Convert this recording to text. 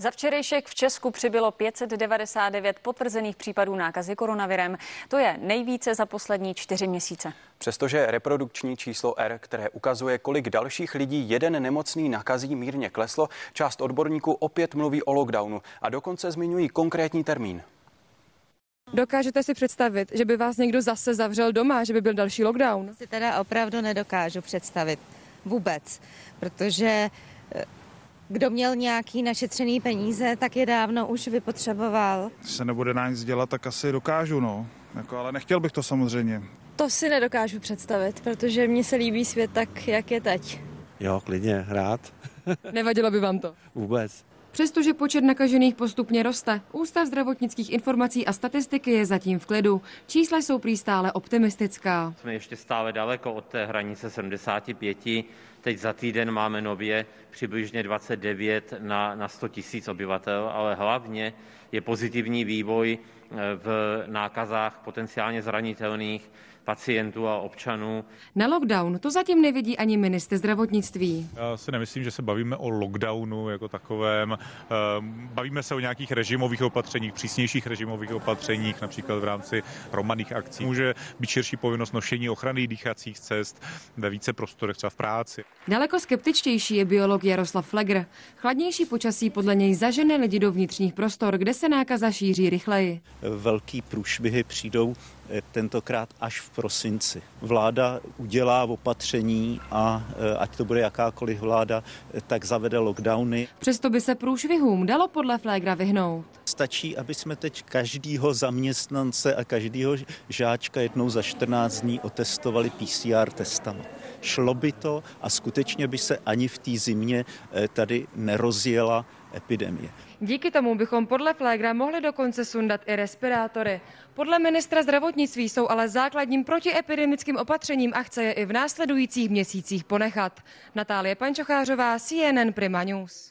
Za včerejšek v Česku přibylo 599 potvrzených případů nákazy koronavirem. To je nejvíce za poslední 4 měsíce. Přestože reprodukční číslo R, které ukazuje, kolik dalších lidí jeden nemocný nakazí, mírně kleslo, část odborníků opět mluví o lockdownu a dokonce zmiňují konkrétní termín. Dokážete si představit, že by vás někdo zase zavřel doma, že by byl další lockdown? Si teda opravdu nedokážu představit vůbec, protože kdo měl nějaký našetřený peníze, tak je dávno už vypotřeboval. Když se nebude na nic dělat, tak asi dokážu, ale nechtěl bych to samozřejmě. To si nedokážu představit, protože mně se líbí svět tak, jak je teď. Jo, klidně, rád. Nevadilo by vám to? Vůbec. Přestože počet nakažených postupně roste, Ústav zdravotnických informací a statistiky je zatím v klidu. Čísla jsou prý stále optimistická. Jsme ještě stále daleko od té hranice 75. Teď za týden máme nově přibližně 29 na 100 tisíc obyvatel, ale hlavně je pozitivní vývoj v nákazách potenciálně zranitelných pacientů a občanů. Na lockdown to zatím nevidí ani ministr zdravotnictví. Já si nemyslím, že se bavíme o lockdownu jako takovém. Bavíme se o nějakých režimových opatřeních, přísnějších režimových opatřeních, například v rámci hromadných akcí. Může být širší povinnost nošení ochrany dýchacích cest ve více prostorech, třeba v práci. Daleko skeptičtější je biolog Jaroslav Flegr. Chladnější počasí podle něj zažene lidi do vnitřních prostor, kde se nákaza šíří rychleji. Velký průšvihy přijdou tentokrát až v prosinci. Vláda udělá opatření a ať to bude jakákoliv vláda, tak zavede lockdowny. Přesto by se průšvihům dalo podle Flegra vyhnout. Stačí, aby jsme teď každýho zaměstnance a každýho žáčka jednou za 14 dní otestovali PCR testama. Šlo by to a skutečně by se ani v té zimě tady nerozjela epidemie. Díky tomu bychom podle Flegra mohli dokonce sundat i respirátory. Podle ministra zdravotnictví jsou ale základním protiepidemickým opatřením a chce je i v následujících měsících ponechat. Natálie Pančochářová, CNN Prima News.